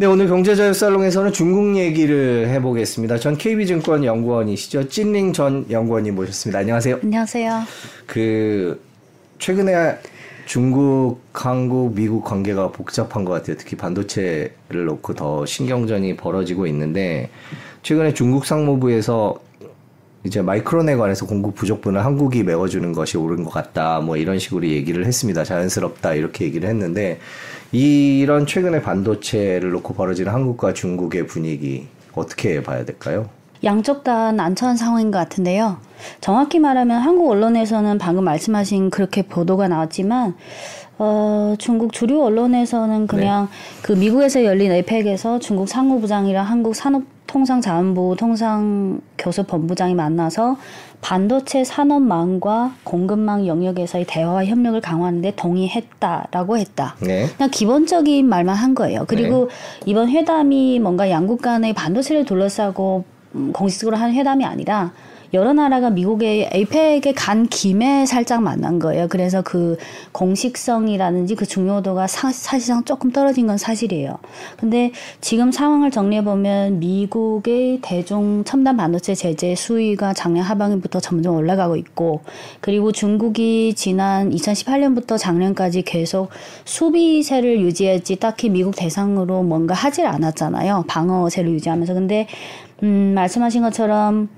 네, 오늘 경제자유살롱에서는 중국 얘기를 해보겠습니다. 전 KB증권 연구원이시죠. 찐링 전 연구원님 모셨습니다. 안녕하세요. 안녕하세요. 최근에 중국, 한국, 미국 관계가 복잡한 것 같아요. 특히 반도체를 놓고 더 신경전이 벌어지고 있는데, 최근에 중국 상무부에서 이제 마이크론에 관해서 공급 부족분을 한국이 메워주는 것이 옳은 것 같다, 뭐 이런 식으로 얘기를 했습니다. 자연스럽다 이렇게 얘기를 했는데, 이런 최근에 반도체를 놓고 벌어지는 한국과 중국의 분위기 어떻게 봐야 될까요? 양쪽 다 난처한 상황인 것 같은데요. 정확히 말하면 한국 언론에서는 방금 말씀하신 그렇게 보도가 나왔지만 중국 주류 언론에서는 그냥 그 미국에서 열린 에펙에서 중국 상무부장이랑 한국 산업통상자원부 통상교섭본부장이 만나서 반도체 산업망과 공급망 영역에서의 대화와 협력을 강화하는 데 동의했다라고 했다. 그냥 기본적인 말만 한 거예요. 그리고 이번 회담이 뭔가 양국 간의 반도체를 둘러싸고 공식적으로 한 회담이 아니라 여러 나라가 미국의 에이펙에 간 김에 살짝 만난 거예요. 그래서 그 공식성이라든지 그 중요도가 사실상 조금 떨어진 건 사실이에요. 근데 지금 상황을 정리해보면 미국의 대중 첨단 반도체 제재 수위가 작년 하반기부터 점점 올라가고 있고, 그리고 중국이 지난 2018년부터 작년까지 계속 수비세를 유지했지 딱히 미국 대상으로 뭔가 하질 않았잖아요. 방어세를 유지하면서. 근데 말씀하신 것처럼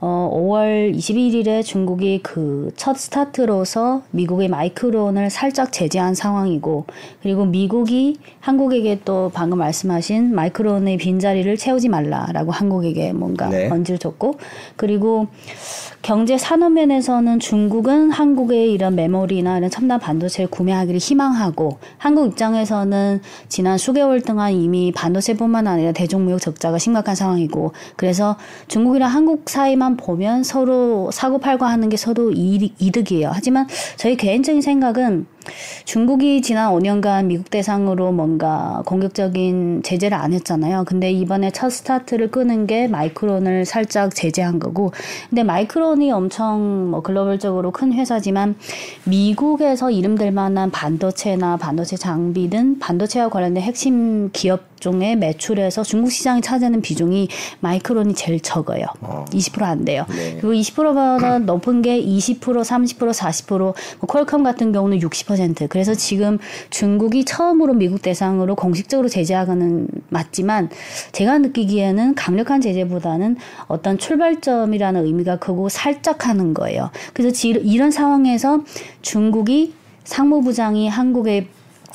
5월 21일에 중국이 그 첫 스타트로서 미국의 마이크론을 살짝 제재한 상황이고, 그리고 미국이 한국에게 또 방금 말씀하신 마이크론의 빈자리를 채우지 말라라고 한국에게 뭔가 언지를 줬고, 그리고 경제 산업면에서는 중국은 한국의 이런 메모리나 이런 첨단 반도체를 구매하기를 희망하고, 한국 입장에서는 지난 수개월 동안 이미 반도체뿐만 아니라 대중무역 적자가 심각한 상황이고, 그래서 중국이랑 한국 사이만 보면 서로 사고팔고 하는 게 서로 이득이에요. 하지만 저희 개인적인 생각은 중국이 지난 5년간 미국 대상으로 뭔가 공격적인 제재를 안 했잖아요. 근데 이번에 첫 스타트를 끄는 게 마이크론을 살짝 제재한 거고, 근데 마이크론이 엄청 뭐 글로벌적으로 큰 회사지만 미국에서 이름될 만한 반도체나 반도체 장비 등 반도체와 관련된 핵심 기업 종의 매출에서 중국 시장이 차지하는 비중이 마이크론이 제일 적어요. 20% 안 돼요. 그리고 20%보다 높은 게 20%, 30%, 40%, 뭐 퀄컴 같은 경우는 60%. 그래서 지금 중국이 처음으로 미국 대상으로 공식적으로 제재하는 맞지만, 제가 느끼기에는 강력한 제재보다는 어떤 출발점이라는 의미가 크고 살짝 하는 거예요. 그래서 이런 상황에서 중국이 상무부장이 한국의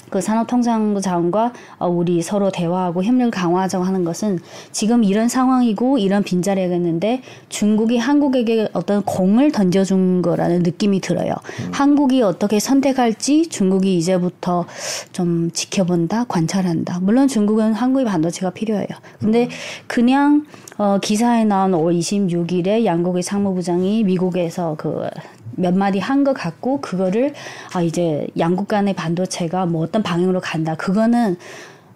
그 산업통상부 자원과 우리 서로 대화하고 협력을 강화하자고 하는 것은 지금 이런 상황이고 이런 빈자리가 있는데 중국이 한국에게 어떤 공을 던져준 거라는 느낌이 들어요. 한국이 어떻게 선택할지 중국이 이제부터 좀 지켜본다, 관찰한다. 물론 중국은 한국의 반도체가 필요해요. 근데 그냥 기사에 나온 5월 26일에 양국의 상무부장이 미국에서 몇 마디 한 것 같고, 그거를 이제 양국 간의 반도체가 뭐 어떤 방향으로 간다, 그거는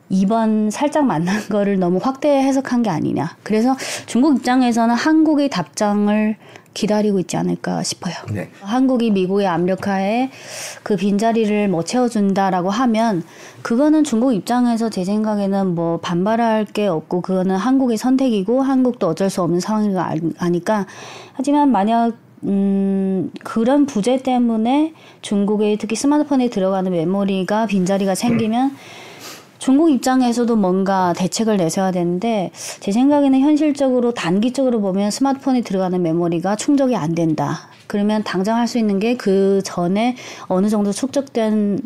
이번 살짝 만난 거를 너무 확대 해석한 게 아니냐. 그래서 중국 입장에서는 한국의 답장을 기다리고 있지 않을까 싶어요. 한국이 미국의 압력하에 그 빈자리를 뭐 채워준다라고 하면 그거는 중국 입장에서 제 생각에는 뭐 반발할 게 없고, 그거는 한국의 선택이고 한국도 어쩔 수 없는 상황인 거 아니까. 하지만 만약 그런 부재 때문에 중국의 특히 스마트폰에 들어가는 메모리가 빈자리가 생기면 중국 입장에서도 뭔가 대책을 내세워야 되는데, 제 생각에는 현실적으로 단기적으로 보면 스마트폰에 들어가는 메모리가 충족이 안 된다. 그러면 당장 할 수 있는 게 그 전에 어느 정도 축적된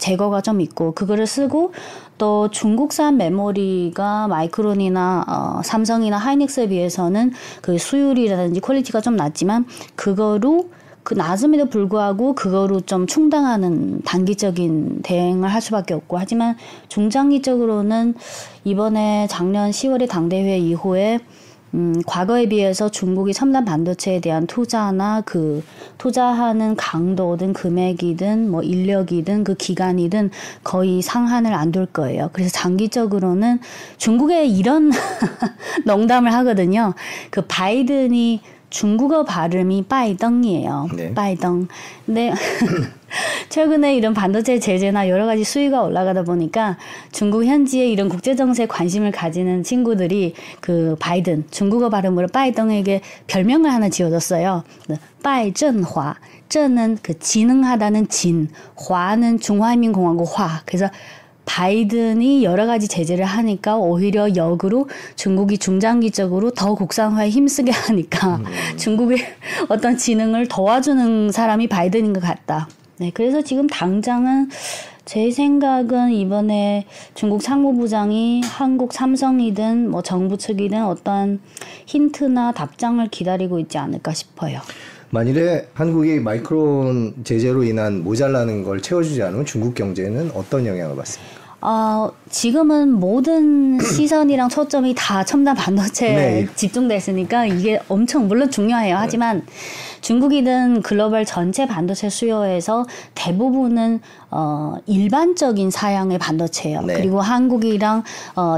재고가 좀 있고, 그거를 쓰고 또 중국산 메모리가 마이크론이나 삼성이나 하이닉스에 비해서는 그 수율이라든지 퀄리티가 좀 낮지만 그거로 낮음에도 불구하고 그거로 좀 충당하는 단기적인 대응을 할 수밖에 없고, 하지만 중장기적으로는 이번에 작년 10월의 당대회 이후에 과거에 비해서 중국이 첨단 반도체에 대한 투자나 그 투자하는 강도든 금액이든 뭐 인력이든 그 기간이든 거의 상한을 안 둘 거예요. 그래서 장기적으로는 중국에 이런 농담을 하거든요. 그 바이든이 중국어 발음이 바이덩이에요. 바이덩. 근데 최근에 이런 반도체 제재나 여러 가지 수위가 올라가다 보니까 중국 현지에 이런 국제 정세에 관심을 가지는 친구들이 그 바이든, 중국어 발음으로 바이덩에게 별명을 하나 지어줬어요. 바이젠화. 쩐은 그 지능하다는 진, 화는 중화인민공화국 화. 그래서 바이든이 여러 가지 제재를 하니까 오히려 역으로 중국이 중장기적으로 더 국산화에 힘쓰게 하니까 중국의 어떤 지능을 도와주는 사람이 바이든인 것 같다. 네, 그래서 지금 당장은 제 생각은 이번에 중국 상무부장이 한국 삼성이든 뭐 정부 측이든 어떤 힌트나 답장을 기다리고 있지 않을까 싶어요. 만일에 한국이 마이크론 제재로 인한 모자라는 걸 채워주지 않으면 중국 경제는 어떤 영향을 받습니까? 지금은 모든 시선이랑 초점이 다 첨단 반도체에 네. 집중됐으니까 이게 엄청 물론 중요해요. 하지만 중국이든 글로벌 전체 반도체 수요에서 대부분은 일반적인 사양의 반도체예요. 네. 그리고 한국이랑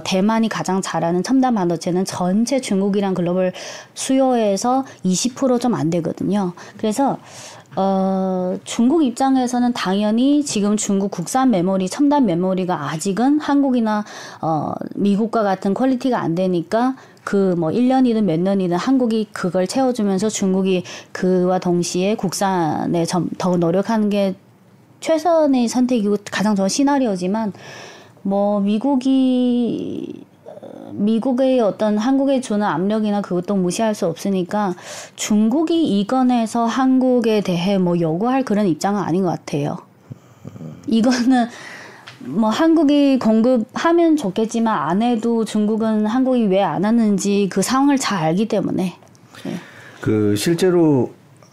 대만이 가장 잘하는 첨단 반도체는 전체 중국이랑 글로벌 수요에서 20% 좀 안 되거든요. 그래서 중국 입장에서는 당연히 지금 중국 국산 메모리, 첨단 메모리가 아직은 한국이나 미국과 같은 퀄리티가 안 되니까 그 뭐 1년이든 몇 년이든 한국이 그걸 채워주면서 중국이 그와 동시에 국산에 좀 더 노력하는 게 최선의 선택이고 가장 좋은 시나리오지만 뭐 미국의 어떤 한국에 주는 압력이나 그것도 무시할 수 없으니까 중국이 이건에서 한국에 대해 뭐 요구할 그런 입장은 아닌 것 같아요. 이거는 뭐 한국이 공급하면 좋겠지만 안 해도 중국은 한국이 왜 안 하는지 그 상황을 잘 알기 때문에. 네. 그 실제로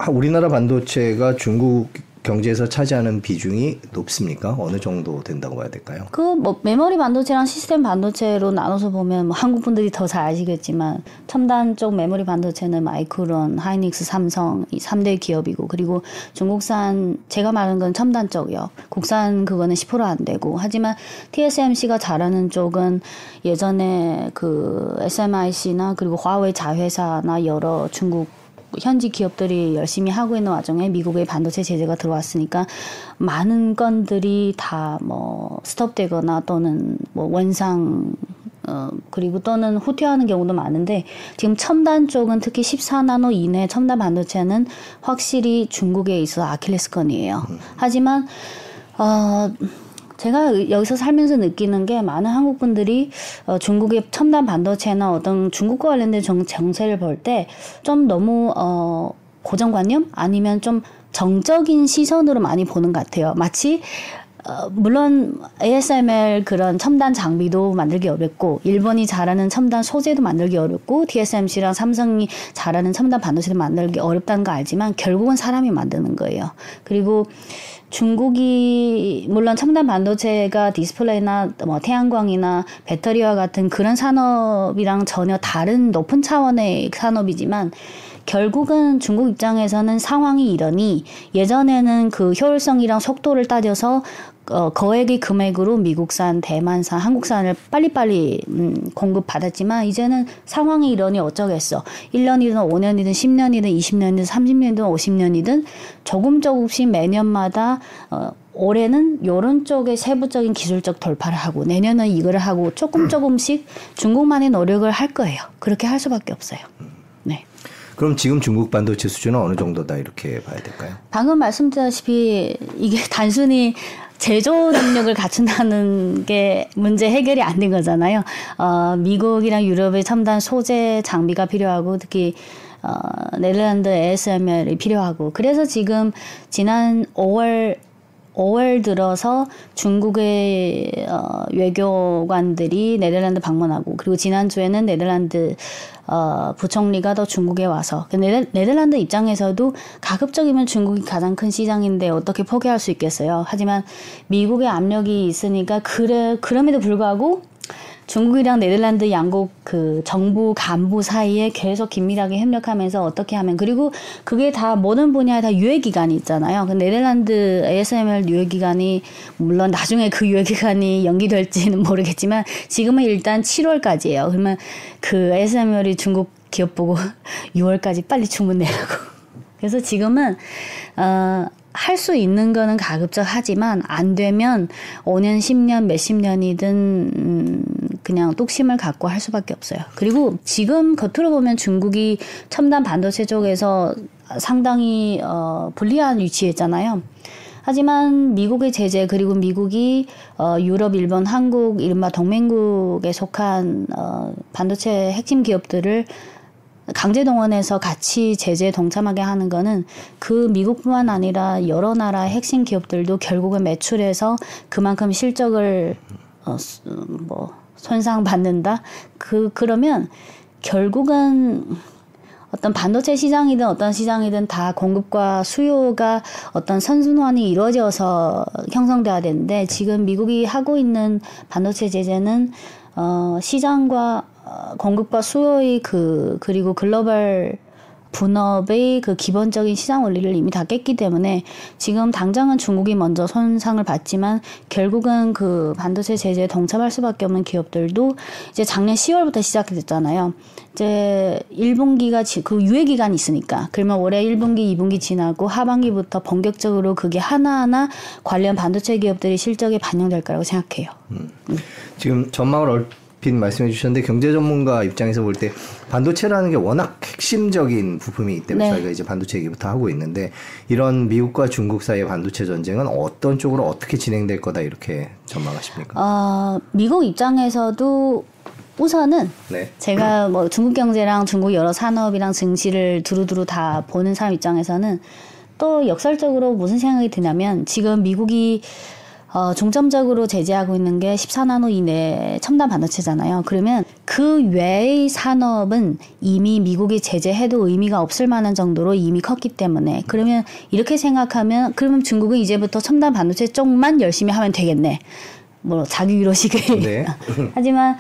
우리나라 반도체가 중국 경제에서 차지하는 비중이 높습니까? 어느 정도 된다고 봐야 될까요? 그 뭐 메모리 반도체랑 시스템 반도체로 나눠서 보면 뭐 한국 분들이 더 잘 아시겠지만 첨단 쪽 메모리 반도체는 마이크론, 하이닉스, 삼성 이 3대 기업이고 그리고 중국산 제가 말한 건 첨단 쪽이요. 국산 그거는 10% 안 되고 하지만 TSMC가 잘하는 쪽은 예전에 그 SMIC나 그리고 화웨이 자회사나 여러 중국 현지 기업들이 열심히 하고 있는 와중에 미국의 반도체 제재가 들어왔으니까 많은 건들이 다 뭐 스톱되거나 또는 뭐 원상 그리고 또는 후퇴하는 경우도 많은데 지금 첨단 쪽은 특히 14나노 이내 첨단 반도체는 확실히 중국에 있어서 아킬레스건이에요. 하지만 제가 여기서 살면서 느끼는 게 많은 한국 분들이 중국의 첨단 반도체나 어떤 중국과 관련된 정세를 볼 때 좀 너무 고정관념 아니면 좀 정적인 시선으로 많이 보는 것 같아요. 마치 물론 ASML 그런 첨단 장비도 만들기 어렵고 일본이 잘하는 첨단 소재도 만들기 어렵고 TSMC랑 삼성이 잘하는 첨단 반도체도 만들기 어렵다는 거 알지만 결국은 사람이 만드는 거예요. 그리고 중국이 물론 첨단 반도체가 디스플레이나 뭐 태양광이나 배터리와 같은 그런 산업이랑 전혀 다른 높은 차원의 산업이지만 결국은 중국 입장에서는 상황이 이러니 예전에는 그 효율성이랑 속도를 따져서 거액의 금액으로 미국산, 대만산, 한국산을 빨리빨리 공급받았지만 이제는 상황이 이러니 어쩌겠어. 1년이든 5년이든 10년이든 20년이든 30년이든 50년이든 조금씩 매년마다 올해는 요런 쪽의 세부적인 기술적 돌파를 하고 내년은 이거를 하고 조금씩 중국만의 노력을 할 거예요. 그렇게 할 수밖에 없어요. 네. 그럼 지금 중국 반도체 수준은 어느 정도다 이렇게 봐야 될까요? 방금 말씀드렸다시피 이게 단순히 제조 능력을 갖춘다는 게 문제 해결이 안 된 거잖아요. 미국이랑 유럽의 첨단 소재 장비가 필요하고 특히 네덜란드 ASML이 필요하고 그래서 지금 지난 5월 들어서 중국의 외교관들이 네덜란드 방문하고 그리고 지난주에는 네덜란드 부총리가 더 중국에 와서 네덜란드 입장에서도 가급적이면 중국이 가장 큰 시장인데 어떻게 포기할 수 있겠어요. 하지만 미국의 압력이 있으니까 그럼에도 불구하고 중국이랑 네덜란드 양국 그 정부 간부 사이에 계속 긴밀하게 협력하면서 어떻게 하면 그리고 그게 다 모든 분야에 다 유예기간이 있잖아요. 그 네덜란드 ASML 유예기간이 물론 나중에 그 유예기간이 연기될지는 모르겠지만 지금은 일단 7월까지예요. 그러면 그 ASML이 중국 기업 보고 6월까지 빨리 주문 내라고. 그래서 지금은 할 수 있는 거는 가급적 하지만 안 되면 5년, 10년, 몇십 년이든 그냥 똑심을 갖고 할 수밖에 없어요. 그리고 지금 겉으로 보면 중국이 첨단 반도체 쪽에서 상당히 불리한 위치에 있잖아요. 하지만 미국의 제재 그리고 미국이 유럽, 일본, 한국 이른바 동맹국에 속한 반도체 핵심 기업들을 강제 동원해서 같이 제재에 동참하게 하는 거는 그 미국뿐만 아니라 여러 나라 핵심 기업들도 결국은 매출에서 그만큼 실적을 손상받는다. 그러면 결국은 어떤 반도체 시장이든 어떤 시장이든 다 공급과 수요가 어떤 선순환이 이루어져서 형성돼야 되는데 지금 미국이 하고 있는 반도체 제재는 시장과 공급과 수요의 그리고 글로벌 분업의 그 기본적인 시장 원리를 이미 다 깼기 때문에 지금 당장은 중국이 먼저 손상을 받지만 결국은 그 반도체 제재에 동참할 수밖에 없는 기업들도 이제 작년 10월부터 시작이 됐잖아요. 이제 1분기가 그 유예 기간이 있으니까 그러면 올해 1분기, 2분기 지나고 하반기부터 본격적으로 그게 하나하나 관련 반도체 기업들이 실적에 반영될 거라고 생각해요. 지금 전망을 빈 말씀해 주셨는데 경제 전문가 입장에서 볼 때 반도체라는 게 워낙 핵심적인 부품이기 때문에 네. 저희가 이제 반도체 얘기부터 하고 있는데 이런 미국과 중국 사이의 반도체 전쟁은 어떤 쪽으로 어떻게 진행될 거다 이렇게 전망하십니까? 미국 입장에서도 우선은 네. 제가 뭐 중국 경제랑 중국 여러 산업이랑 증시를 두루두루 다 보는 사람 입장에서는 또 역설적으로 무슨 생각이 드냐면 지금 미국이 중점적으로 제재하고 있는 게 14나노 이내 첨단 반도체잖아요. 그러면 그 외의 산업은 이미 미국이 제재해도 의미가 없을 만한 정도로 이미 컸기 때문에 그러면 이렇게 생각하면 그러면 중국은 이제부터 첨단 반도체 쪽만 열심히 하면 되겠네. 뭐 자기 위로식을. 네. 하지만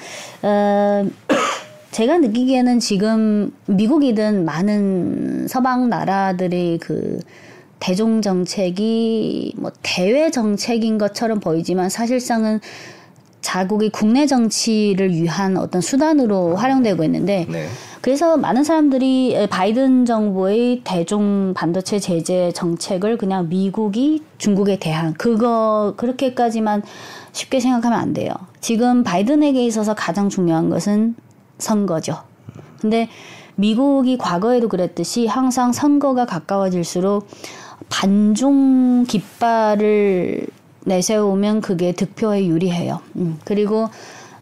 제가 느끼기에는 지금 미국이든 많은 서방 나라들이 그 대중 정책이 뭐 대외 정책인 것처럼 보이지만 사실상은 자국의 국내 정치를 위한 어떤 수단으로 활용되고 있는데 네. 그래서 많은 사람들이 바이든 정부의 대중 반도체 제재 정책을 그냥 미국이 중국에 대한 그렇게까지만 쉽게 생각하면 안 돼요. 지금 바이든에게 있어서 가장 중요한 것은 선거죠. 근데 미국이 과거에도 그랬듯이 항상 선거가 가까워질수록 반중 깃발을 내세우면 그게 득표에 유리해요. 그리고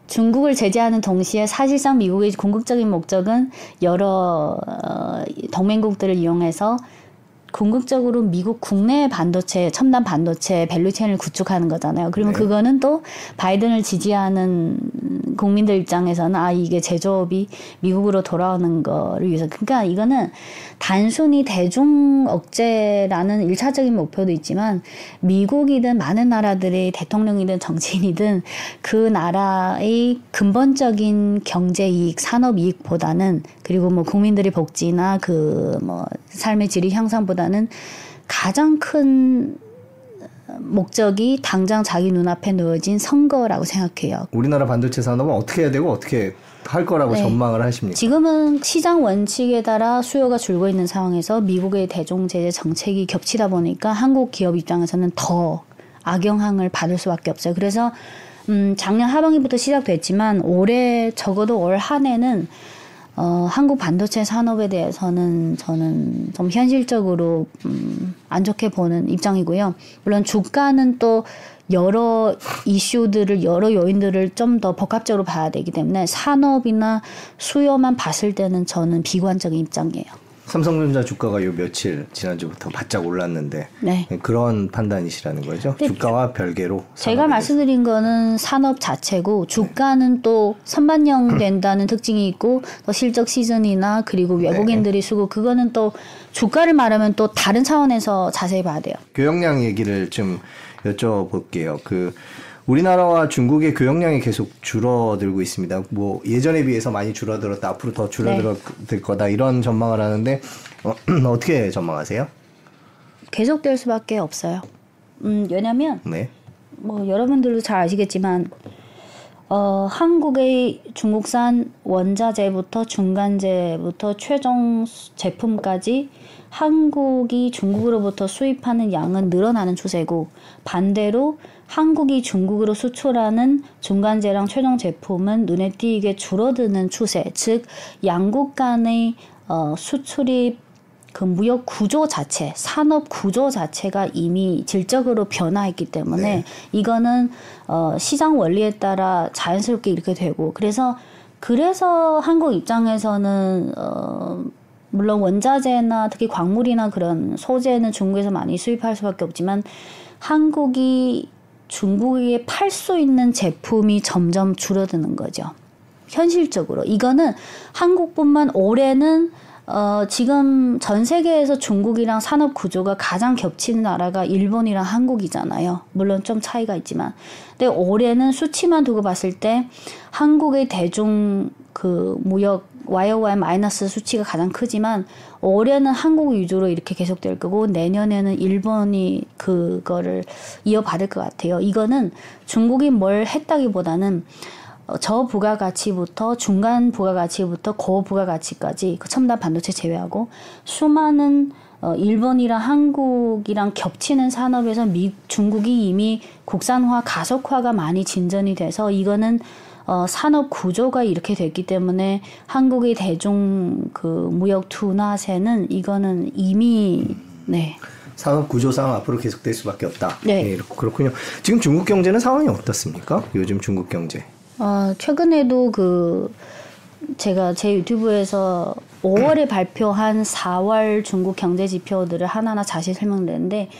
중국을 제재하는 동시에 사실상 미국의 궁극적인 목적은 여러 동맹국들을 이용해서 궁극적으로 미국 국내 반도체, 첨단 반도체 밸류체인을 구축하는 거잖아요. 그러면 네. 그거는 또 바이든을 지지하는 국민들 입장에서는 아 이게 제조업이 미국으로 돌아오는 거를 위해서 그러니까 이거는 단순히 대중 억제라는 1차적인 목표도 있지만 미국이든 많은 나라들의 대통령이든 정치인이든 그 나라의 근본적인 경제 이익, 산업 이익보다는 그리고 뭐 국민들의 복지나 그 뭐 삶의 질의 향상보다 는 가장 큰 목적이 당장 자기 눈앞에 놓여진 선거라고 생각해요. 우리나라 반도체 산업은 어떻게 해야 되고 어떻게 할 거라고 네. 전망을 하십니까? 지금은 시장 원칙에 따라 수요가 줄고 있는 상황에서 미국의 대중 제재 정책이 겹치다 보니까 한국 기업 입장에서는 더 악영향을 받을 수밖에 없어요. 그래서 작년 하반기부터 시작됐지만 올해 적어도 올 한 해는 한국 반도체 산업에 대해서는 저는 좀 현실적으로 안 좋게 보는 입장이고요. 물론 주가는 또 여러 이슈들을 여러 요인들을 좀 더 복합적으로 봐야 되기 때문에 산업이나 수요만 봤을 때는 저는 비관적인 입장이에요. 삼성전자 주가가 요 며칠 지난주부터 바짝 올랐는데 네. 그런 판단이시라는 거죠? 주가와 별개로 제가 말씀드린 거는 산업 자체고 주가는 네. 또 선반영 된다는 특징이 있고 또 실적 시즌이나 그리고 외국인들이 네. 쓰고 그거는 또 주가를 말하면 또 다른 차원에서 자세히 봐야 돼요. 교역량 얘기를 좀 여쭤볼게요. 우리나라와 중국의 교역량이 계속 줄어들고 있습니다. 뭐 예전에 비해서 많이 줄어들었다, 앞으로 더 줄어들 네. 거다 이런 전망을 하는데 어떻게 전망하세요? 계속될 수밖에 없어요. 왜냐하면 네. 뭐 여러분들도 잘 아시겠지만 한국의 중국산 원자재부터 중간재부터 최종 제품까지 한국이 중국으로부터 수입하는 양은 늘어나는 추세고, 반대로 한국이 중국으로 수출하는 중간재랑 최종 제품은 눈에 띄게 줄어드는 추세, 즉 양국 간의 수출입 그 무역 구조 자체, 산업 구조 자체가 이미 질적으로 변화했기 때문에 네. 이거는 시장 원리에 따라 자연스럽게 이렇게 되고, 그래서 한국 입장에서는 물론 원자재나 특히 광물이나 그런 소재는 중국에서 많이 수입할 수밖에 없지만, 한국이 중국에 팔 수 있는 제품이 점점 줄어드는 거죠. 현실적으로 이거는 한국뿐만, 올해는 지금 전 세계에서 중국이랑 산업 구조가 가장 겹치는 나라가 일본이랑 한국이잖아요. 물론 좀 차이가 있지만. 근데 올해는 수치만 두고 봤을 때 한국의 대중 그 무역 YOY 마이너스 수치가 가장 크지만, 올해는 한국 위주로 이렇게 계속될 거고, 내년에는 일본이 그거를 이어받을 것 같아요. 이거는 중국이 뭘 했다기보다는 저부가가치부터 중간 부가가치부터 고부가가치까지, 그 첨단 반도체 제외하고 수많은 일본이랑 한국이랑 겹치는 산업에서 중국이 이미 국산화 가속화가 많이 진전이 돼서, 이거는 산업 구조가 이렇게 됐기 때문에 한국의 대중 그 무역 둔화세는 이거는 이미 네. 산업 구조상 앞으로 계속될 수밖에 없다. 네. 네, 그렇군요. 지금 중국 경제는 상황이 어떻습니까? 요즘 중국 경제. 최근에도 제가 제 유튜브에서 5월에 발표한 4월 중국 경제 지표들을 하나하나 자세히 설명드렸는데,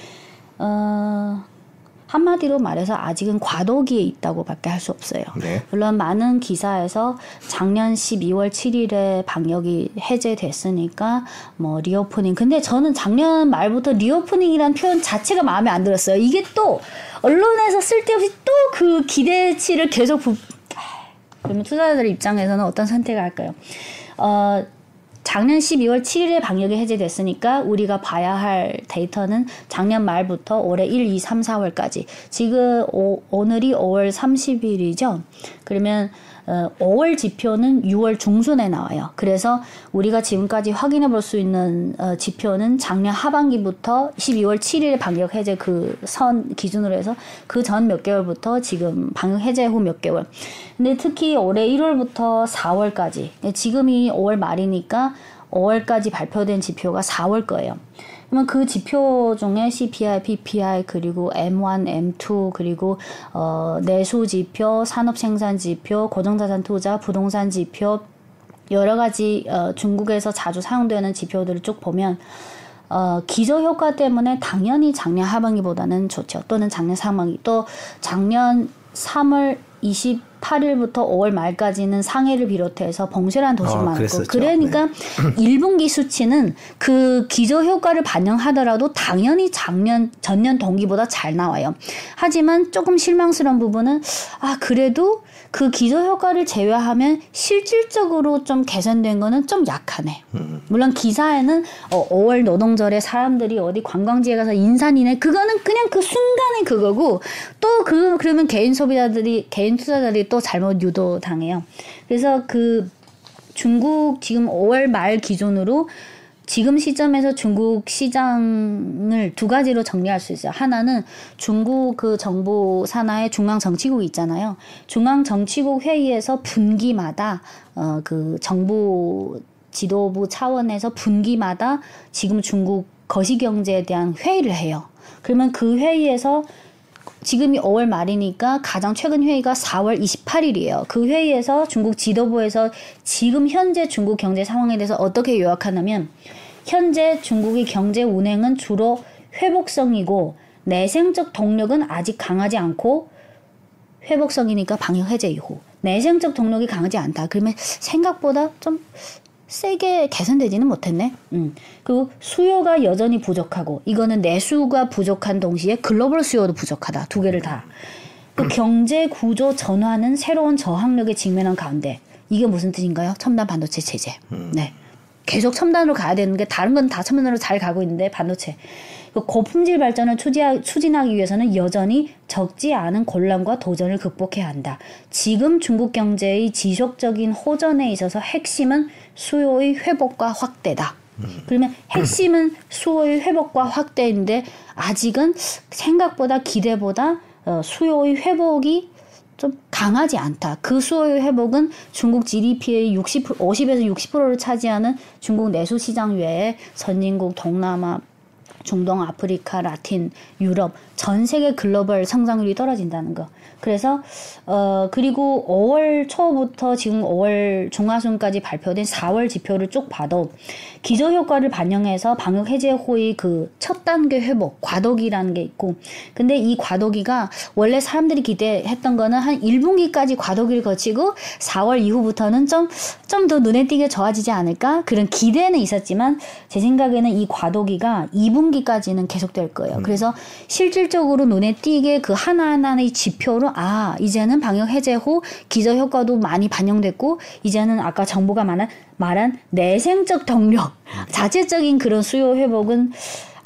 한마디로 말해서 아직은 과도기에 있다고 밖에 할 수 없어요. 네. 물론 많은 기사에서 작년 12월 7일에 방역이 해제됐으니까 뭐 리오프닝, 근데 저는 작년 말부터 리오프닝이라는 표현 자체가 마음에 안 들었어요. 이게 또 언론에서 쓸데없이 또 그 기대치를 계속 그러면 투자자들 입장에서는 어떤 선택을 할까요? 작년 12월 7일에 방역이 해제됐으니까 우리가 봐야 할 데이터는 작년 말부터 올해 1, 2, 3, 4월까지. 지금 오늘이 5월 30일이죠. 그러면 5월 지표는 6월 중순에 나와요. 그래서 우리가 지금까지 확인해 볼 수 있는 지표는 작년 하반기부터 12월 7일 방역 해제 그 선 기준으로 해서 그 전 몇 개월부터 지금 방역 해제 후 몇 개월. 근데 특히 올해 1월부터 4월까지. 지금이 5월 말이니까 5월까지 발표된 지표가 4월 거예요. 그러면 그 지표 중에 CPI, PPI, 그리고 M1, M2, 그리고 내수 지표, 산업 생산 지표, 고정자산 투자, 부동산 지표, 여러 가지 중국에서 자주 사용되는 지표들을 쭉 보면 기저 효과 때문에 당연히 작년 하반기보다는 좋죠. 또는 작년 상반기, 또 작년 3월 28일부터 5월 말까지는 상해를 비롯해서 봉쇄란 도시 많고 그랬었죠. 그러니까 네. 1분기 수치는 그 기저 효과를 반영하더라도 당연히 전년 동기보다 잘 나와요. 하지만 조금 실망스러운 부분은 그래도 그 기저 효과를 제외하면 실질적으로 좀 개선된 거는 좀 약하네. 물론 기사에는 5월 노동절에 사람들이 어디 관광지에 가서 인산이네. 그거는 그냥 그 순간에 그거고, 또 그러면 개인 투자자들이 또 잘못 유도당해요. 그래서 그 중국 지금 5월 말 기준으로 지금 시점에서 중국 시장을 두 가지로 정리할 수 있어요. 하나는 중국 그 정부 산하의 중앙정치국이 있잖아요. 중앙정치국 회의에서 분기마다 그 정부 지도부 차원에서 분기마다 지금 중국 거시경제에 대한 회의를 해요. 그러면 그 회의에서 지금이 5월 말이니까 가장 최근 회의가 4월 28일이에요. 그 회의에서 중국 지도부에서 지금 현재 중국 경제 상황에 대해서 어떻게 요약하냐면, 현재 중국의 경제 운행은 주로 회복성이고 내생적 동력은 아직 강하지 않고, 회복성이니까 방역 해제 이후 내생적 동력이 강하지 않다. 그러면 생각보다 좀 세게 개선되지는 못했네. 그리고 수요가 여전히 부족하고, 이거는 내수가 부족한 동시에 글로벌 수요도 부족하다. 두 개를 다. 그 경제 구조 전환은 새로운 저항력에 직면한 가운데, 이게 무슨 뜻인가요? 첨단 반도체 체제. 네. 계속 첨단으로 가야 되는 게, 다른 건 다 첨단으로 잘 가고 있는데 반도체. 그 고품질 발전을 추진하기 위해서는 여전히 적지 않은 곤란과 도전을 극복해야 한다. 지금 중국 경제의 지속적인 호전에 있어서 핵심은 수요의 회복과 확대다. 그러면 핵심은 수요의 회복과 확대인데 아직은 생각보다 기대보다 수요의 회복이 좀 강하지 않다. 그 수요의 회복은 중국 GDP의 50에서 60%를 차지하는 중국 내수 시장 외에 선진국, 동남아, 중동, 아프리카, 라틴, 유럽 전 세계 글로벌 성장률이 떨어진다는 거. 그래서 그리고 5월 초부터 지금 5월 중하순까지 발표된 4월 지표를 쭉 봐도 기저 효과를 반영해서 방역 해제 후의 그 첫 단계 회복, 과도기라는 게 있고, 근데 이 과도기가 원래 사람들이 기대했던 거는 한 1분기까지 과도기를 거치고 4월 이후부터는 좀 더 눈에 띄게 좋아지지 않을까? 그런 기대는 있었지만 제 생각에는 이 과도기가 2분기까지는 계속될 거예요. 그래서 실질적으로 눈에 띄게 그 하나하나의 지표로 아 이제는 방역 해제 후 기저 효과도 많이 반영됐고 이제는 아까 정보가 말한 내생적 동력, 자체적인 그런 수요 회복은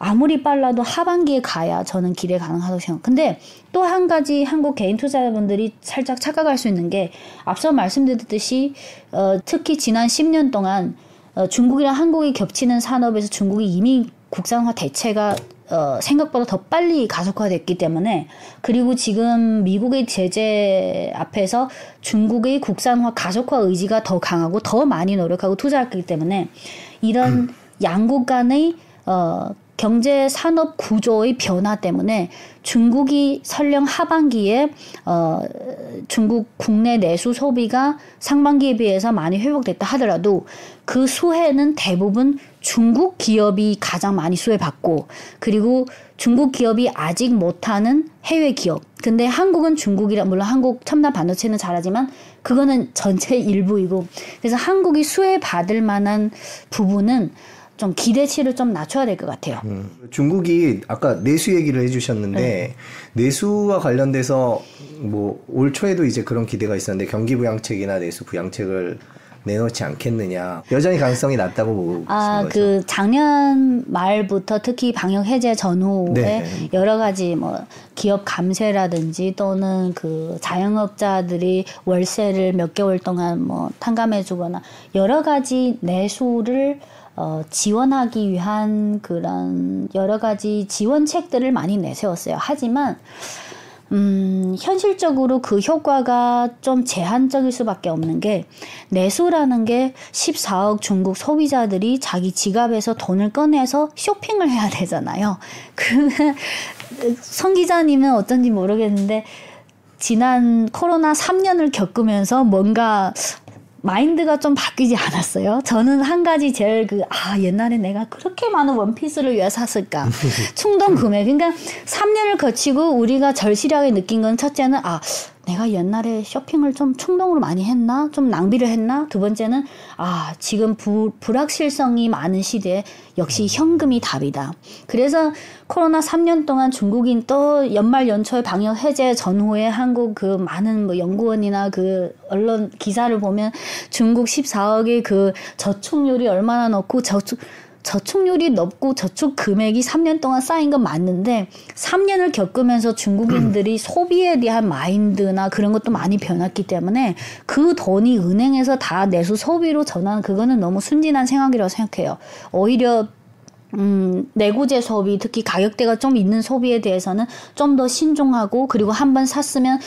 아무리 빨라도 하반기에 가야 저는 기대 가능하다고 생각해요. 근데 또 한 가지 한국 개인 투자자분들이 살짝 착각할 수 있는 게 앞서 말씀드렸듯이 특히 지난 10년 동안 중국이랑 한국이 겹치는 산업에서 중국이 이미 국산화 대체가 생각보다 더 빨리 가속화됐기 때문에, 그리고 지금 미국의 제재 앞에서 중국의 국산화 가속화 의지가 더 강하고 더 많이 노력하고 투자했기 때문에 이런 양국 간의 경제 산업 구조의 변화 때문에 중국이 설령 하반기에 중국 국내 내수 소비가 상반기에 비해서 많이 회복됐다 하더라도 그 수혜는 대부분 중국 기업이 가장 많이 수혜받고, 그리고 중국 기업이 아직 못하는 해외 기업. 근데 한국은 중국이라 물론 한국 첨단 반도체는 잘하지만 그거는 전체 일부이고, 그래서 한국이 수혜받을 만한 부분은 좀 기대치를 좀 낮춰야 될 것 같아요. 중국이 아까 내수 얘기를 해주셨는데 내수와 관련돼서 뭐 올 초에도 이제 그런 기대가 있었는데 경기 부양책이나 내수 부양책을 내놓지 않겠느냐, 여전히 가능성이 낮다고 보고 있는 거죠. 그 작년 말부터 특히 방역 해제 전후에 여러 가지 뭐 기업 감세라든지 또는 그 자영업자들이 월세를 몇 개월 동안 뭐 탕감해주거나 여러 가지 내수를 지원하기 위한 그런 여러 가지 지원책들을 많이 내세웠어요. 하지만 현실적으로 그 효과가 좀 제한적일 수밖에 없는 게 내수라는 게 14억 중국 소비자들이 자기 지갑에서 돈을 꺼내서 쇼핑을 해야 되잖아요. 그러면 성 기자님은 어떤지 모르겠는데 지난 코로나 3년을 겪으면서 뭔가 마인드가 좀 바뀌지 않았어요. 저는 한 가지 제일 옛날에 내가 그렇게 많은 원피스를 왜 샀을까? 충동 구매. 그러니까 3년을 거치고 우리가 절실하게 느낀 건 첫째는 내가 옛날에 쇼핑을 좀 충동으로 많이 했나? 좀 낭비를 했나? 두 번째는 지금 불확실성이 많은 시대에 역시 현금이 답이다. 그래서 코로나 3년 동안 중국인 또 연말 연초에 방역 해제 전후에 한국 그 많은 뭐 연구원이나 그 언론 기사를 보면 중국 14억의 그 저축률이 얼마나 높고 저축률이 높고 저축 금액이 3년 동안 쌓인 건 맞는데 3년을 겪으면서 중국인들이 소비에 대한 마인드나 그런 것도 많이 변했기 때문에 그 돈이 은행에서 다 내수 소비로 전환, 그거는 너무 순진한 생각이라고 생각해요. 오히려 내구재 소비, 특히 가격대가 좀 있는 소비에 대해서는 좀 더 신중하고, 그리고 한번 샀으면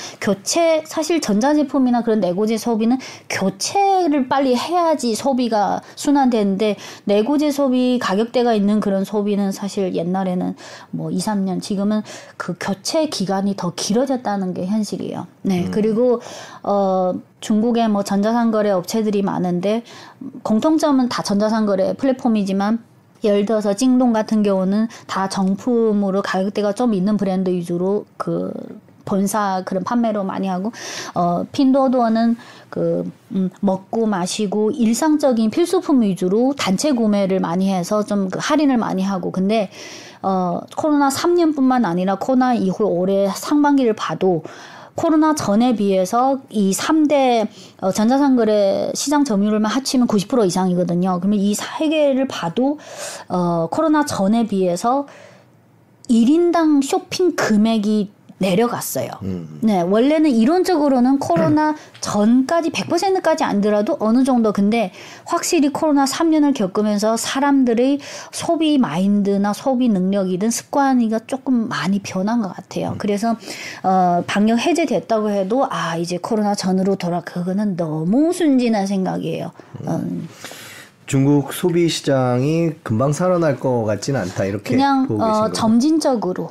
사실 전자제품이나 그런 내구재 소비는 교체를 빨리 해야지 소비가 순환되는데 내구재 소비, 가격대가 있는 그런 소비는 사실 옛날에는 뭐 2, 3년, 지금은 그 교체 기간이 더 길어졌다는 게 현실이에요. 네. 그리고 중국에 뭐 전자상거래 업체들이 많은데 공통점은 다 전자상거래 플랫폼이지만 예를 들어서 찡동 같은 경우는 다 정품으로 가격대가 좀 있는 브랜드 위주로 그 본사 그런 판매로 많이 하고, 핀도어는 먹고 마시고 일상적인 필수품 위주로 단체 구매를 많이 해서 좀 할인을 많이 하고, 근데 코로나 3년뿐만 아니라 코로나 이후 올해 상반기를 봐도 코로나 전에 비해서 이 3대 전자상거래 시장 점유율만 합치면 90% 이상이거든요. 그러면 이 3개를 봐도 코로나 전에 비해서 1인당 쇼핑 금액이 내려갔어요. 네, 원래는 이론적으로는 코로나 전까지 100%까지 안더라도 어느 정도, 근데 확실히 코로나 3년을 겪으면서 사람들의 소비 마인드나 소비 능력이든 습관이가 조금 많이 변한 것 같아요. 그래서 방역 해제됐다고 해도 아 이제 코로나 전으로 그거는 너무 순진한 생각이에요. 중국 소비 시장이 금방 살아날 것 같지는 않다 이렇게 그냥 보고 계신 거예요? 점진적으로.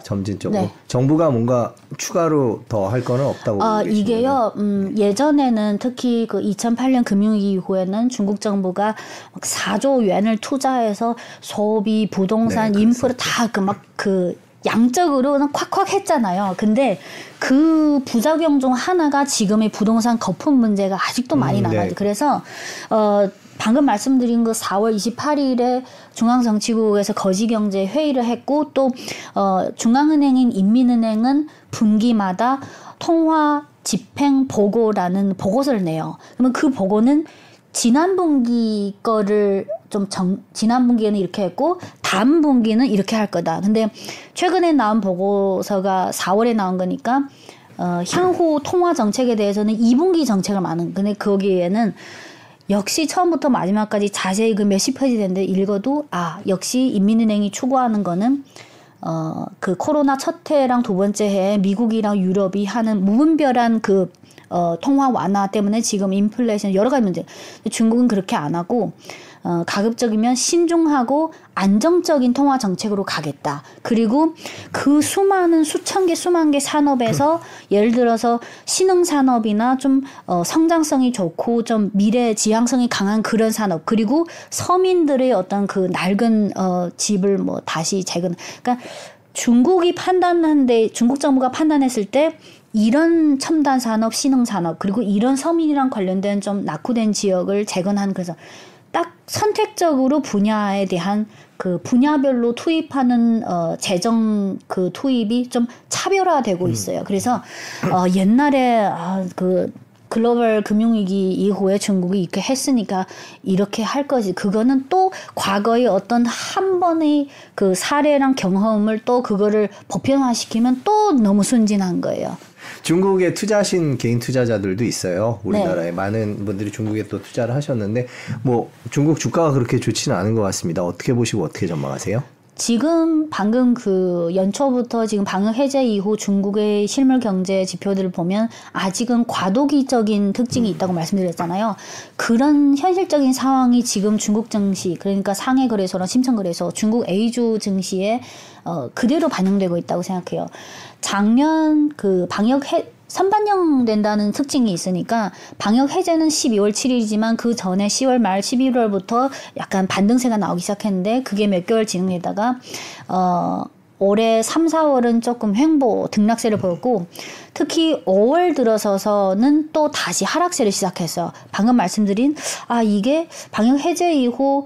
네. 정부가 뭔가 추가로 더 할 거는 없다고 보고 계시나요? 이게요. 예전에는 특히 그 2008년 금융위기 이후에는 중국 정부가 막 4조 yuan을 투자해서 소비, 부동산, 네, 인프라 다 그 막 그 양적으로는 콱콱 했잖아요. 근데 그 부작용 중 하나가 지금의 부동산 거품 문제가 아직도 많이 남아요. 네. 그래서 방금 말씀드린 그 4월 28일에 중앙정치국에서 거시경제 회의를 했고 또 중앙은행인 인민은행은 분기마다 통화 집행 보고라는 보고서를 내요. 그러면 그 보고는 지난 분기 거를 지난 분기에는 이렇게 했고 다음 분기는 이렇게 할 거다. 근데 최근에 나온 보고서가 4월에 나온 거니까 향후 통화 정책에 대해서는 2분기 정책을 많은. 근데 거기에는 역시 처음부터 마지막까지 자세히 그 몇십 페이지 되는데 읽어도 아 역시 인민은행이 추구하는 거는 그 코로나 첫 해랑 두 번째 해에 미국이랑 유럽이 하는 무분별한 그 통화 완화 때문에 지금 인플레이션 여러 가지 문제. 중국은 그렇게 안 하고 가급적이면 신중하고 안정적인 통화 정책으로 가겠다. 그리고 그 수천 개 산업에서 예를 들어서 신흥 산업이나 좀 성장성이 좋고 좀 미래 지향성이 강한 그런 산업, 그리고 서민들의 어떤 그 낡은 집을 뭐 다시 재건. 그러니까 중국 정부가 판단했을 때 이런 첨단 산업, 신흥 산업, 그리고 이런 서민이랑 관련된 좀 낙후된 지역을 재건한, 그래서 딱 선택적으로 분야에 대한 그 분야별로 투입하는 재정 그 투입이 좀 차별화되고 있어요. 그래서 옛날에 그 글로벌 금융위기 이후에 중국이 이렇게 했으니까 이렇게 할 거지. 그거는 또 과거의 어떤 한 번의 그 사례랑 경험을 또 그거를 보편화시키면 또 너무 순진한 거예요. 중국에 투자하신 개인 투자자들도 있어요. 우리나라에. 네. 많은 분들이 중국에 또 투자를 하셨는데 뭐 중국 주가가 그렇게 좋지는 않은 것 같습니다. 어떻게 보시고 어떻게 전망하세요? 지금 방금 그 연초부터 지금 방역 해제 이후 중국의 실물 경제 지표들을 보면 아직은 과도기적인 특징이 있다고 말씀드렸잖아요. 그런 현실적인 상황이 지금 중국 증시, 그러니까 상해 거래소랑 심천 거래소, 중국 A주 증시에 그대로 반영되고 있다고 생각해요. 작년 그 선반영된다는 특징이 있으니까 방역 해제는 12월 7일이지만 그 전에 10월 말 11월부터 약간 반등세가 나오기 시작했는데 그게 몇 개월 진행되다가 올해 3, 4월은 조금 횡보 등락세를 보였고 특히 5월 들어서서는 또 다시 하락세를 시작했어요. 방금 말씀드린 이게 방역 해제 이후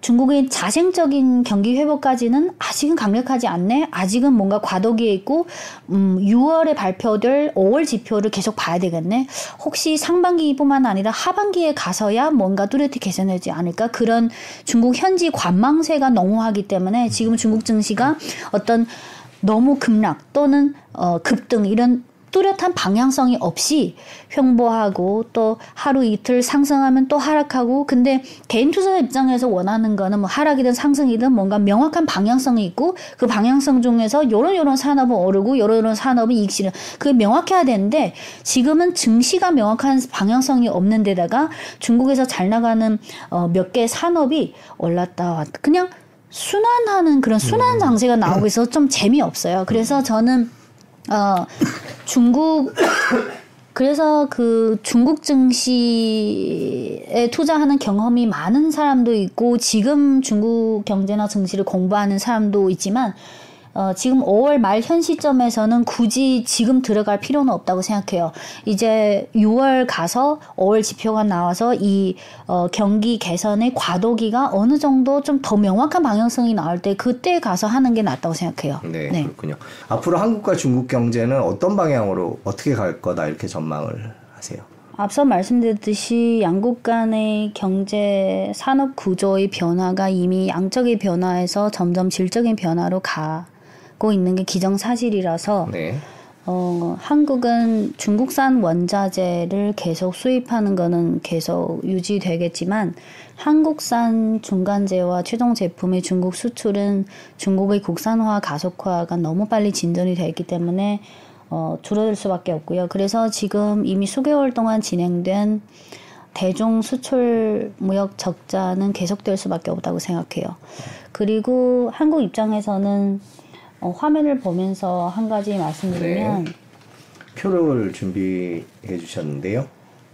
중국의 자생적인 경기 회복까지는 아직은 강력하지 않네. 아직은 뭔가 과도기에 있고 6월에 발표될 5월 지표를 계속 봐야 되겠네. 혹시 상반기뿐만 아니라 하반기에 가서야 뭔가 뚜렷히 개선되지 않을까. 그런 중국 현지 관망세가 농후하기 때문에 지금 중국 증시가 어떤 너무 급락 또는 급등 이런 뚜렷한 방향성이 없이 횡보하고 또 하루 이틀 상승하면 또 하락하고. 근데 개인 투자 입장에서 원하는 거는 뭐 하락이든 상승이든 뭔가 명확한 방향성이 있고 그 방향성 중에서 요런 산업은 오르고 요런 산업은 이익 실현, 그게 명확해야 되는데 지금은 증시가 명확한 방향성이 없는 데다가 중국에서 잘 나가는 몇 개 산업이 올랐다 왔다 그냥 순환하는 그런 순환 장세가 나오고 있어서 좀 재미없어요. 그래서 저는 그래서 그 중국 증시에 투자하는 경험이 많은 사람도 있고 지금 중국 경제나 증시를 공부하는 사람도 있지만 지금 5월 말 현 시점에서는 굳이 지금 들어갈 필요는 없다고 생각해요. 이제 6월 가서 5월 지표가 나와서 이 경기 개선의 과도기가 어느 정도 좀 더 명확한 방향성이 나올 때 그때 가서 하는 게 낫다고 생각해요. 네. 그렇군요. 앞으로 한국과 중국 경제는 어떤 방향으로 어떻게 갈 거다 이렇게 전망을 하세요? 앞서 말씀드렸듯이 양국 간의 경제 산업 구조의 변화가 이미 양적인 변화에서 점점 질적인 변화로 갖고 있는 게 기정사실이라서 네. 한국은 중국산 원자재를 계속 수입하는 거는 계속 유지되겠지만 한국산 중간재와 최종 제품의 중국 수출은 중국의 국산화 가속화가 너무 빨리 진전이 되기 때문에 줄어들 수밖에 없고요. 그래서 지금 이미 수개월 동안 진행된 대중 수출 무역 적자는 계속될 수밖에 없다고 생각해요. 그리고 한국 입장에서는 화면을 보면서 한 가지 말씀드리면 네. 표를 준비해 주셨는데요.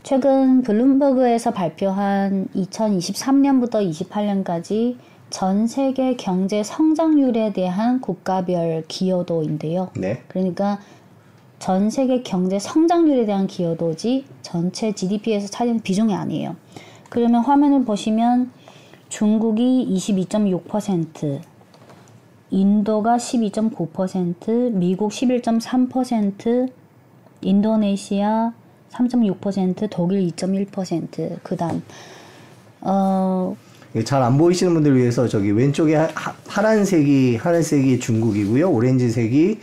최근 블룸버그에서 발표한 2023년부터 28년까지 전 세계 경제 성장률에 대한 국가별 기여도인데요. 네. 그러니까 전 세계 경제 성장률에 대한 기여도지 전체 GDP에서 차지하는 비중이 아니에요. 그러면 화면을 보시면 중국이 22.6%, 인도가 12.9%, 미국 11.3%, 인도네시아 3.6%, 독일 2.1%. 그다음 잘 안 보이시는 분들을 위해서 저기 왼쪽에 파란색이 중국이고요. 오렌지색이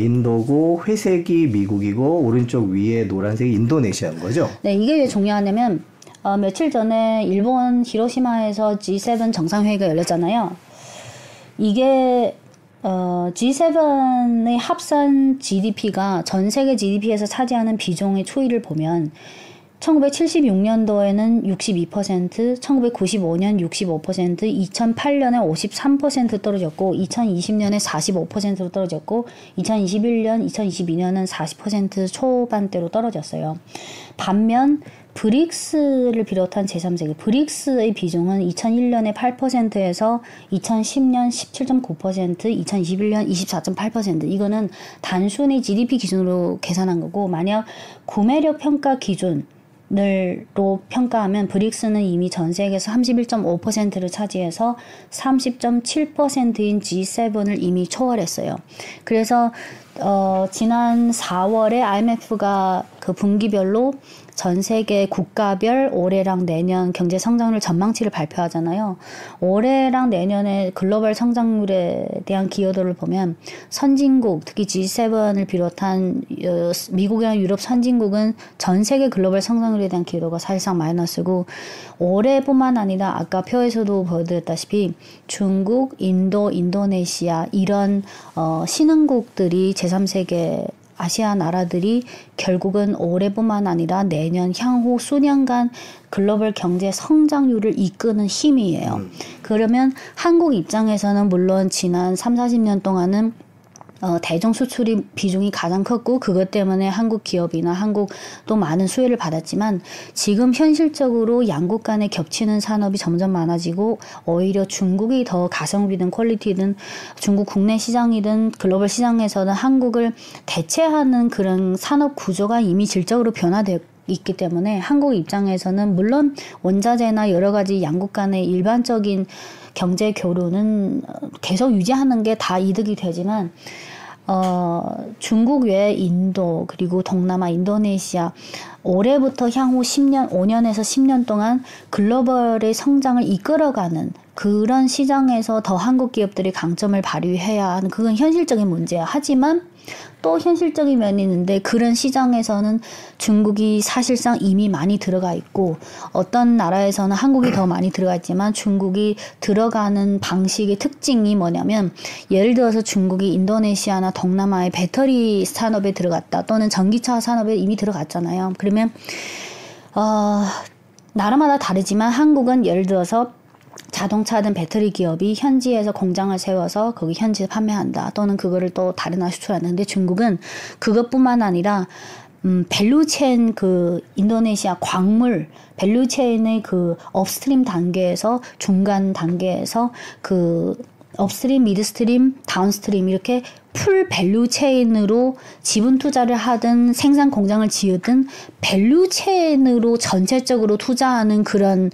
인도고, 회색이 미국이고, 오른쪽 위에 노란색이 인도네시아인 거죠? 네, 이게 왜 중요하냐면 며칠 전에 일본 히로시마에서 G7 정상회의가 열렸잖아요. 이게 G7의 합산 GDP가 전 세계 GDP에서 차지하는 비중의 추이를 보면 1976년도에는 62%, 1995년 65%, 2008년에 53% 떨어졌고, 2020년에 45%로 떨어졌고, 2021년, 2022년은 40% 초반대로 떨어졌어요. 반면 브릭스를 비롯한 제3세계, 브릭스의 비중은 2001년에 8%에서 2010년 17.9%, 2021년 24.8%. 이거는 단순히 GDP 기준으로 계산한 거고, 만약 구매력 평가 기준, 늘로 평가하면 브릭스는 이미 전 세계에서 31.5%를 차지해서 30.7%인 G7을 이미 초월했어요. 그래서 지난 4월에 IMF가 그 분기별로 전 세계 국가별 올해랑 내년 경제 성장률 전망치를 발표하잖아요. 올해랑 내년의 글로벌 성장률에 대한 기여도를 보면 선진국, 특히 G7을 비롯한 미국이나 유럽 선진국은 전 세계 글로벌 성장률에 대한 기여도가 사실상 마이너스고, 올해뿐만 아니라 아까 표에서도 보여드렸다시피 중국, 인도, 인도네시아 이런 신흥국들이 제3세계 아시아 나라들이 결국은 올해뿐만 아니라 내년 향후 수년간 글로벌 경제 성장률을 이끄는 힘이에요. 그러면 한국 입장에서는 물론 지난 30-40년 동안은 대중 수출이 비중이 가장 컸고 그것 때문에 한국 기업이나 한국도 많은 수혜를 받았지만 지금 현실적으로 양국 간에 겹치는 산업이 점점 많아지고 오히려 중국이 더 가성비든 퀄리티든 중국 국내 시장이든 글로벌 시장에서는 한국을 대체하는 그런 산업 구조가 이미 질적으로 변화되고 있기 때문에 한국 입장에서는 물론 원자재나 여러 가지 양국 간의 일반적인 경제 교류는 계속 유지하는 게 다 이득이 되지만 중국 외에 인도 그리고 동남아 인도네시아 올해부터 향후 10년 5년에서 10년 동안 글로벌의 성장을 이끌어가는 그런 시장에서 더 한국 기업들이 강점을 발휘해야 하는 그건 현실적인 문제야. 하지만 또 현실적인 면이 있는데 그런 시장에서는 중국이 사실상 이미 많이 들어가 있고 어떤 나라에서는 한국이 더 많이 들어가 있지만 중국이 들어가는 방식의 특징이 뭐냐면 예를 들어서 중국이 인도네시아나 동남아의 배터리 산업에 들어갔다 또는 전기차 산업에 이미 들어갔잖아요. 그러면 나라마다 다르지만 한국은 예를 들어서 자동차든 배터리 기업이 현지에서 공장을 세워서 거기 현지에 판매한다. 또는 그거를 또 다른 나라 수출하는데 중국은 그것뿐만 아니라 밸류체인 그 인도네시아 광물 밸류체인의 그 업스트림 단계에서 중간 단계에서 그 업스트림, 미드스트림, 다운스트림 이렇게 풀 밸류체인으로 지분 투자를 하든 생산 공장을 지으든 밸류체인으로 전체적으로 투자하는 그런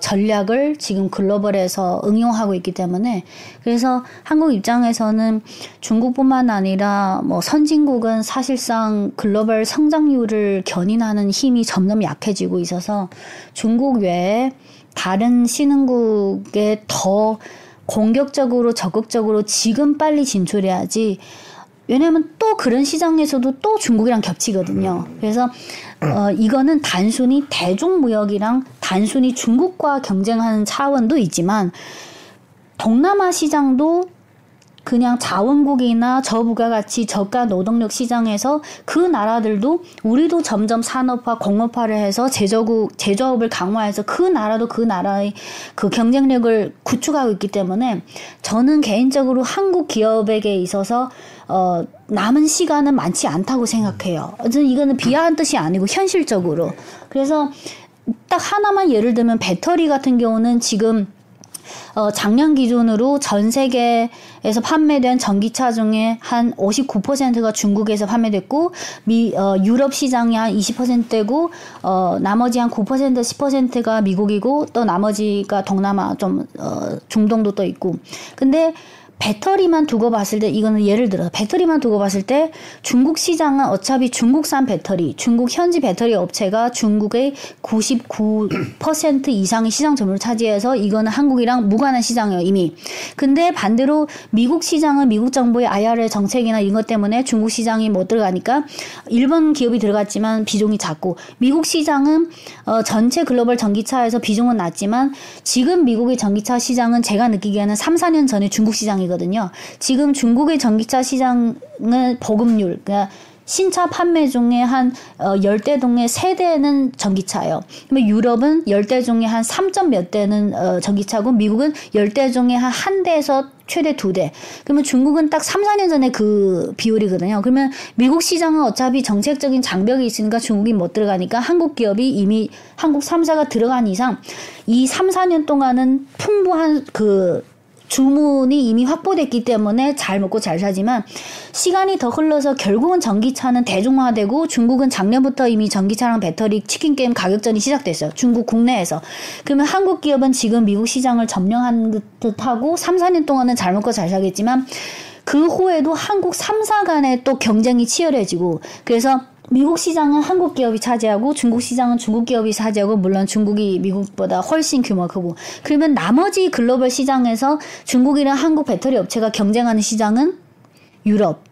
전략을 지금 글로벌에서 응용하고 있기 때문에 그래서 한국 입장에서는 중국뿐만 아니라 뭐 선진국은 사실상 글로벌 성장률을 견인하는 힘이 점점 약해지고 있어서 중국 외에 다른 신흥국에 더 공격적으로 적극적으로 지금 빨리 진출해야지. 왜냐하면 또 그런 시장에서도 또 중국이랑 겹치거든요. 그래서 이거는 단순히 대중무역이랑 단순히 중국과 경쟁하는 차원도 있지만 동남아 시장도 그냥 자원국이나 저부가가치 저가 노동력 시장에서 그 나라들도 우리도 점점 산업화 공업화를 해서 제조업을 강화해서 그 나라도 그 나라의 그 경쟁력을 구축하고 있기 때문에 저는 개인적으로 한국 기업에게 있어서 남은 시간은 많지 않다고 생각해요. 저는 이거는 비하한 뜻이 아니고 현실적으로. 그래서 딱 하나만 예를 들면 배터리 같은 경우는 지금 작년 기준으로 전 세계에서 판매된 전기차 중에 한 59%가 중국에서 판매됐고 유럽 시장이 한 20%대고 나머지 한 9% 10%가 미국이고 또 나머지가 동남아 좀 중동도 또 있고. 근데 배터리만 두고 봤을 때 이거는 예를 들어 배터리만 두고 봤을 때 중국 시장은 어차피 중국산 배터리 중국 현지 배터리 업체가 중국의 99% 이상의 시장 점유를 차지해서 이거는 한국이랑 무관한 시장이에요 이미. 근데 반대로 미국 시장은 미국 정부의 IRA 정책이나 이런 것 때문에 중국 시장이 못 들어가니까 일본 기업이 들어갔지만 비중이 작고 미국 시장은 전체 글로벌 전기차에서 비중은 낮지만 지금 미국의 전기차 시장은 제가 느끼기에는 3, 4년 전에 중국 시장이 거든요. 지금 중국의 전기차 시장은 보급률, 그러니까 신차 판매 중에 한 10대 중에 3대는 전기차예요. 유럽은 10대 중에 한 3몇 대는 전기차고 미국은 10대 중에 한 대에서 최대 2대. 그러면 중국은 딱 3, 4년 전에 그 비율이거든요. 그러면 미국 시장은 어차피 정책적인 장벽이 있으니까 중국이 못 들어가니까 한국 기업이 이미 한국 3사가 들어간 이상 이 3, 4년 동안은 풍부한 그 주문이 이미 확보됐기 때문에 잘 먹고 잘 사지만 시간이 더 흘러서 결국은 전기차는 대중화되고 중국은 작년부터 이미 전기차랑 배터리 치킨게임 가격전이 시작됐어요. 중국 국내에서. 그러면 한국 기업은 지금 미국 시장을 점령한 듯하고 3, 4년 동안은 잘 먹고 잘 사겠지만 그 후에도 한국 3사 간에 또 경쟁이 치열해지고 그래서 미국 시장은 한국 기업이 차지하고 중국 시장은 중국 기업이 차지하고 물론 중국이 미국보다 훨씬 규모가 크고 그러면 나머지 글로벌 시장에서 중국이랑 한국 배터리 업체가 경쟁하는 시장은 유럽,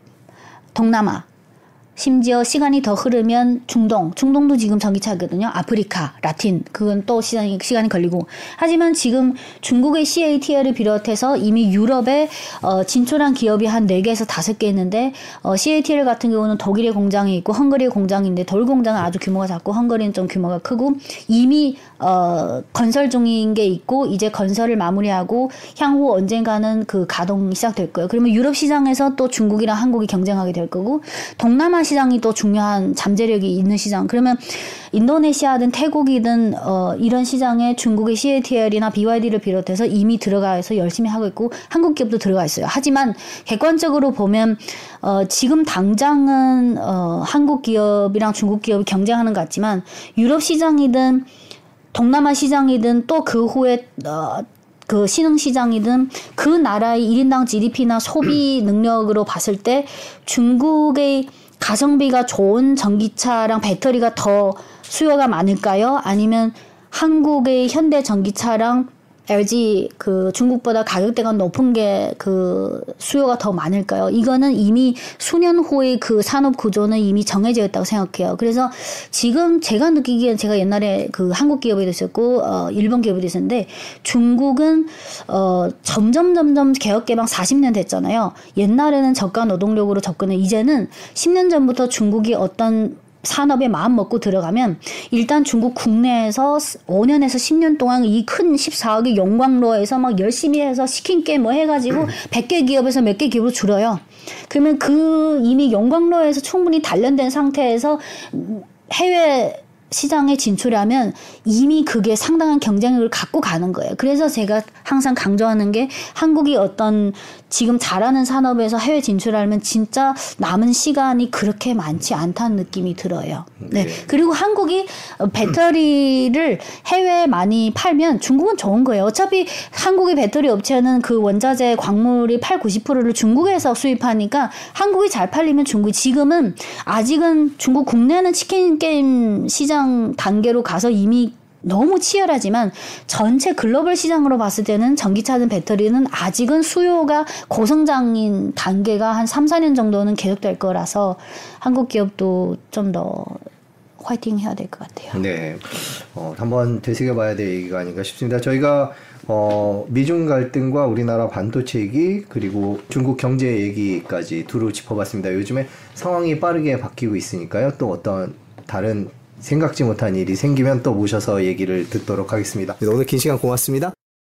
동남아 심지어 시간이 더 흐르면 중동도 지금 전기차거든요. 아프리카, 라틴 그건 또 시간이 걸리고 하지만 지금 중국의 CATL을 비롯해서 이미 유럽에 진출한 기업이 한 4개에서 5개 있는데 CATL 같은 경우는 독일의 공장이 있고 헝가리의 공장인데 독일 공장은 아주 규모가 작고 헝가리는 좀 규모가 크고 이미 건설 중인 게 있고 이제 건설을 마무리하고 향후 언젠가는 그 가동이 시작될 거예요. 그러면 유럽 시장에서 또 중국이랑 한국이 경쟁하게 될 거고 동남아 시장이 또 중요한 잠재력이 있는 시장. 그러면 인도네시아든 태국이든 이런 시장에 중국의 CATL이나 BYD를 비롯해서 이미 들어가서 열심히 하고 있고 한국 기업도 들어가 있어요. 하지만 객관적으로 보면 지금 당장은 한국 기업이랑 중국 기업이 경쟁하는 것 같지만 유럽 시장이든 동남아 시장이든 또 그 후에 그 신흥시장이든 그 나라의 1인당 GDP나 소비 능력으로 봤을 때 중국의 가성비가 좋은 전기차랑 배터리가 더 수요가 많을까요? 아니면 한국의 현대 전기차랑 LG 그 중국보다 가격대가 높은 게 그 수요가 더 많을까요? 이거는 이미 수년 후의 그 산업 구조는 이미 정해져 있다고 생각해요. 그래서 지금 제가 느끼기엔 제가 옛날에 그 한국 기업에도 있었고 일본 기업에도 있었는데 중국은 점점 개혁 개방 40년 됐잖아요. 옛날에는 저가 노동력으로 접근해 이제는 10년 전부터 중국이 어떤 산업에 마음 먹고 들어가면 일단 중국 국내에서 5년에서 10년 동안 이 큰 14억의 영광로에서 막 열심히 해서 시킨게임 뭐 해가지고 100개 기업에서 몇 개 기업으로 줄어요. 그러면 그 이미 영광로에서 충분히 단련된 상태에서 해외 시장에 진출하면 이미 그게 상당한 경쟁력을 갖고 가는 거예요. 그래서 제가 항상 강조하는 게 한국이 어떤 지금 잘하는 산업에서 해외 진출하면 진짜 남은 시간이 그렇게 많지 않다는 느낌이 들어요. 네. 그리고 한국이 배터리를 해외에 많이 팔면 중국은 좋은 거예요. 어차피 한국의 배터리 업체는 그 원자재 광물이 90%를 중국에서 수입하니까 한국이 잘 팔리면 중국이 지금은 아직은 중국 국내는 치킨 게임 시장 단계로 가서 이미 너무 치열하지만 전체 글로벌 시장으로 봤을 때는 전기차든 배터리는 아직은 수요가 고성장인 단계가 한 3, 4년 정도는 계속될 거라서 한국 기업도 좀 더 화이팅 해야 될 것 같아요. 네, 한번 되새겨봐야 될 얘기가 아닌가 싶습니다. 저희가 미중 갈등과 우리나라 반도체 얘기 그리고 중국 경제 얘기까지 두루 짚어봤습니다. 요즘에 상황이 빠르게 바뀌고 있으니까요. 또 어떤 다른 생각지 못한 일이 생기면 또 모셔서 얘기를 듣도록 하겠습니다. 오늘 긴 시간 고맙습니다.